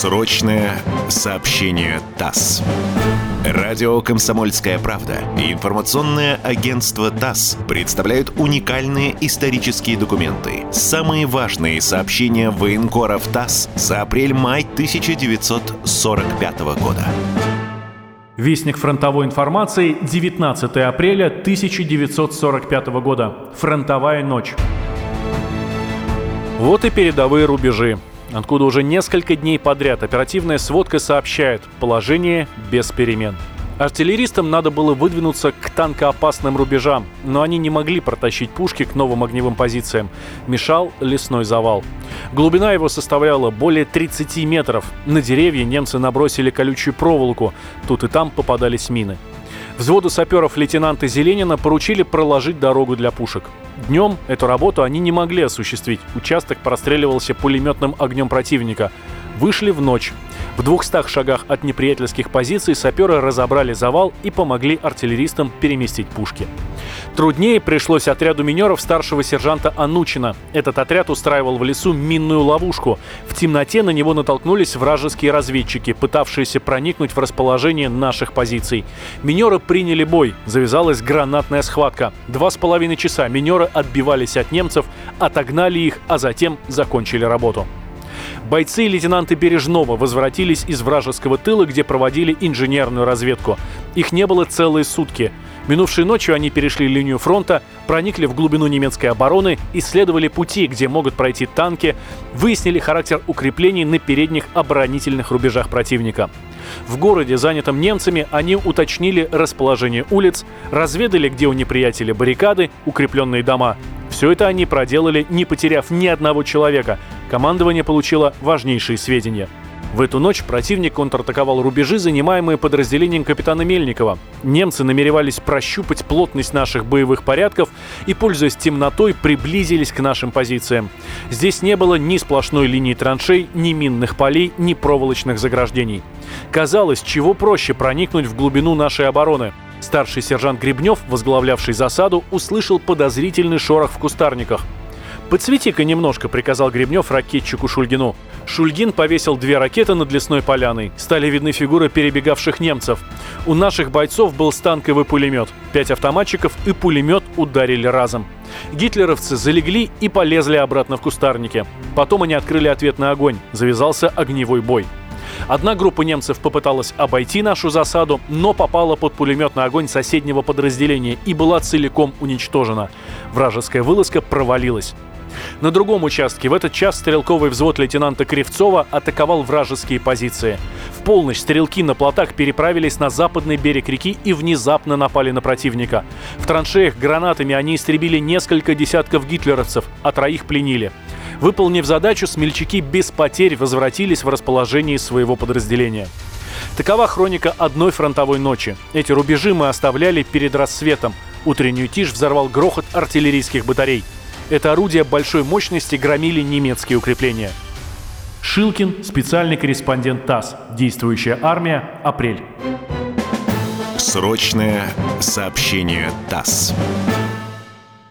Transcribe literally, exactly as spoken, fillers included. Срочное сообщение ТАСС. Радио «Комсомольская правда» и информационное агентство ТАСС представляют уникальные исторические документы. Самые важные сообщения военкоров ТАСС за апрель-май тысяча девятьсот сорок пятого года. Вестник фронтовой информации, девятнадцатого апреля тысяча девятьсот сорок пятого года. Фронтовая ночь. Вот и передовые рубежи, откуда уже несколько дней подряд оперативная сводка сообщает: положение без перемен. Артиллеристам надо было выдвинуться к танкоопасным рубежам, но они не могли протащить пушки к новым огневым позициям. Мешал лесной завал. Глубина его составляла более тридцать метров. На деревья немцы набросили колючую проволоку. Тут и там попадались мины. Взводу саперов лейтенанта Зеленина поручили проложить дорогу для пушек. Днем эту работу они не могли осуществить. Участок простреливался пулеметным огнем противника. Вышли в ночь. В двухстах шагах от неприятельских позиций саперы разобрали завал и помогли артиллеристам переместить пушки. Труднее пришлось отряду минеров старшего сержанта Анучина. Этот отряд устраивал в лесу минную ловушку. В темноте на него натолкнулись вражеские разведчики, пытавшиеся проникнуть в расположение наших позиций. Минеры приняли бой. Завязалась гранатная схватка. Два с половиной часа минеры отбивались от немцев, отогнали их, а затем закончили работу. Бойцы лейтенанта Бережного возвратились из вражеского тыла, где проводили инженерную разведку. Их не было целые сутки. Минувшей ночью они перешли линию фронта, проникли в глубину немецкой обороны, исследовали пути, где могут пройти танки, выяснили характер укреплений на передних оборонительных рубежах противника. В городе, занятом немцами, они уточнили расположение улиц, разведали, где у неприятеля баррикады, укрепленные дома. Все это они проделали, не потеряв ни одного человека. Командование получило важнейшие сведения. В эту ночь противник контратаковал рубежи, занимаемые подразделением капитана Мельникова. Немцы намеревались прощупать плотность наших боевых порядков и, пользуясь темнотой, приблизились к нашим позициям. Здесь не было ни сплошной линии траншей, ни минных полей, ни проволочных заграждений. Казалось, чего проще проникнуть в глубину нашей обороны. Старший сержант Гребнёв, возглавлявший засаду, услышал подозрительный шорох в кустарниках. «Подсвети-ка немножко», — приказал Гребнёв ракетчику Шульгину. Шульгин повесил две ракеты над лесной поляной. Стали видны фигуры перебегавших немцев. У наших бойцов был станковый пулемет. Пять автоматчиков и пулемет ударили разом. Гитлеровцы залегли и полезли обратно в кустарники. Потом они открыли ответный огонь. Завязался огневой бой. Одна группа немцев попыталась обойти нашу засаду, но попала под пулеметный огонь соседнего подразделения и была целиком уничтожена. Вражеская вылазка провалилась. На другом участке в этот час стрелковый взвод лейтенанта Кривцова атаковал вражеские позиции. В полночь стрелки на плотах переправились на западный берег реки и внезапно напали на противника. В траншеях гранатами они истребили несколько десятков гитлеровцев, а троих пленили. Выполнив задачу, смельчаки без потерь возвратились в расположение своего подразделения. Такова хроника одной фронтовой ночи. Эти рубежи мы оставляли перед рассветом. Утреннюю тишь взорвал грохот артиллерийских батарей. Это орудия большой мощности громили немецкие укрепления. Шилкин, специальный корреспондент ТАСС. Действующая армия. Апрель. Срочное сообщение ТАСС.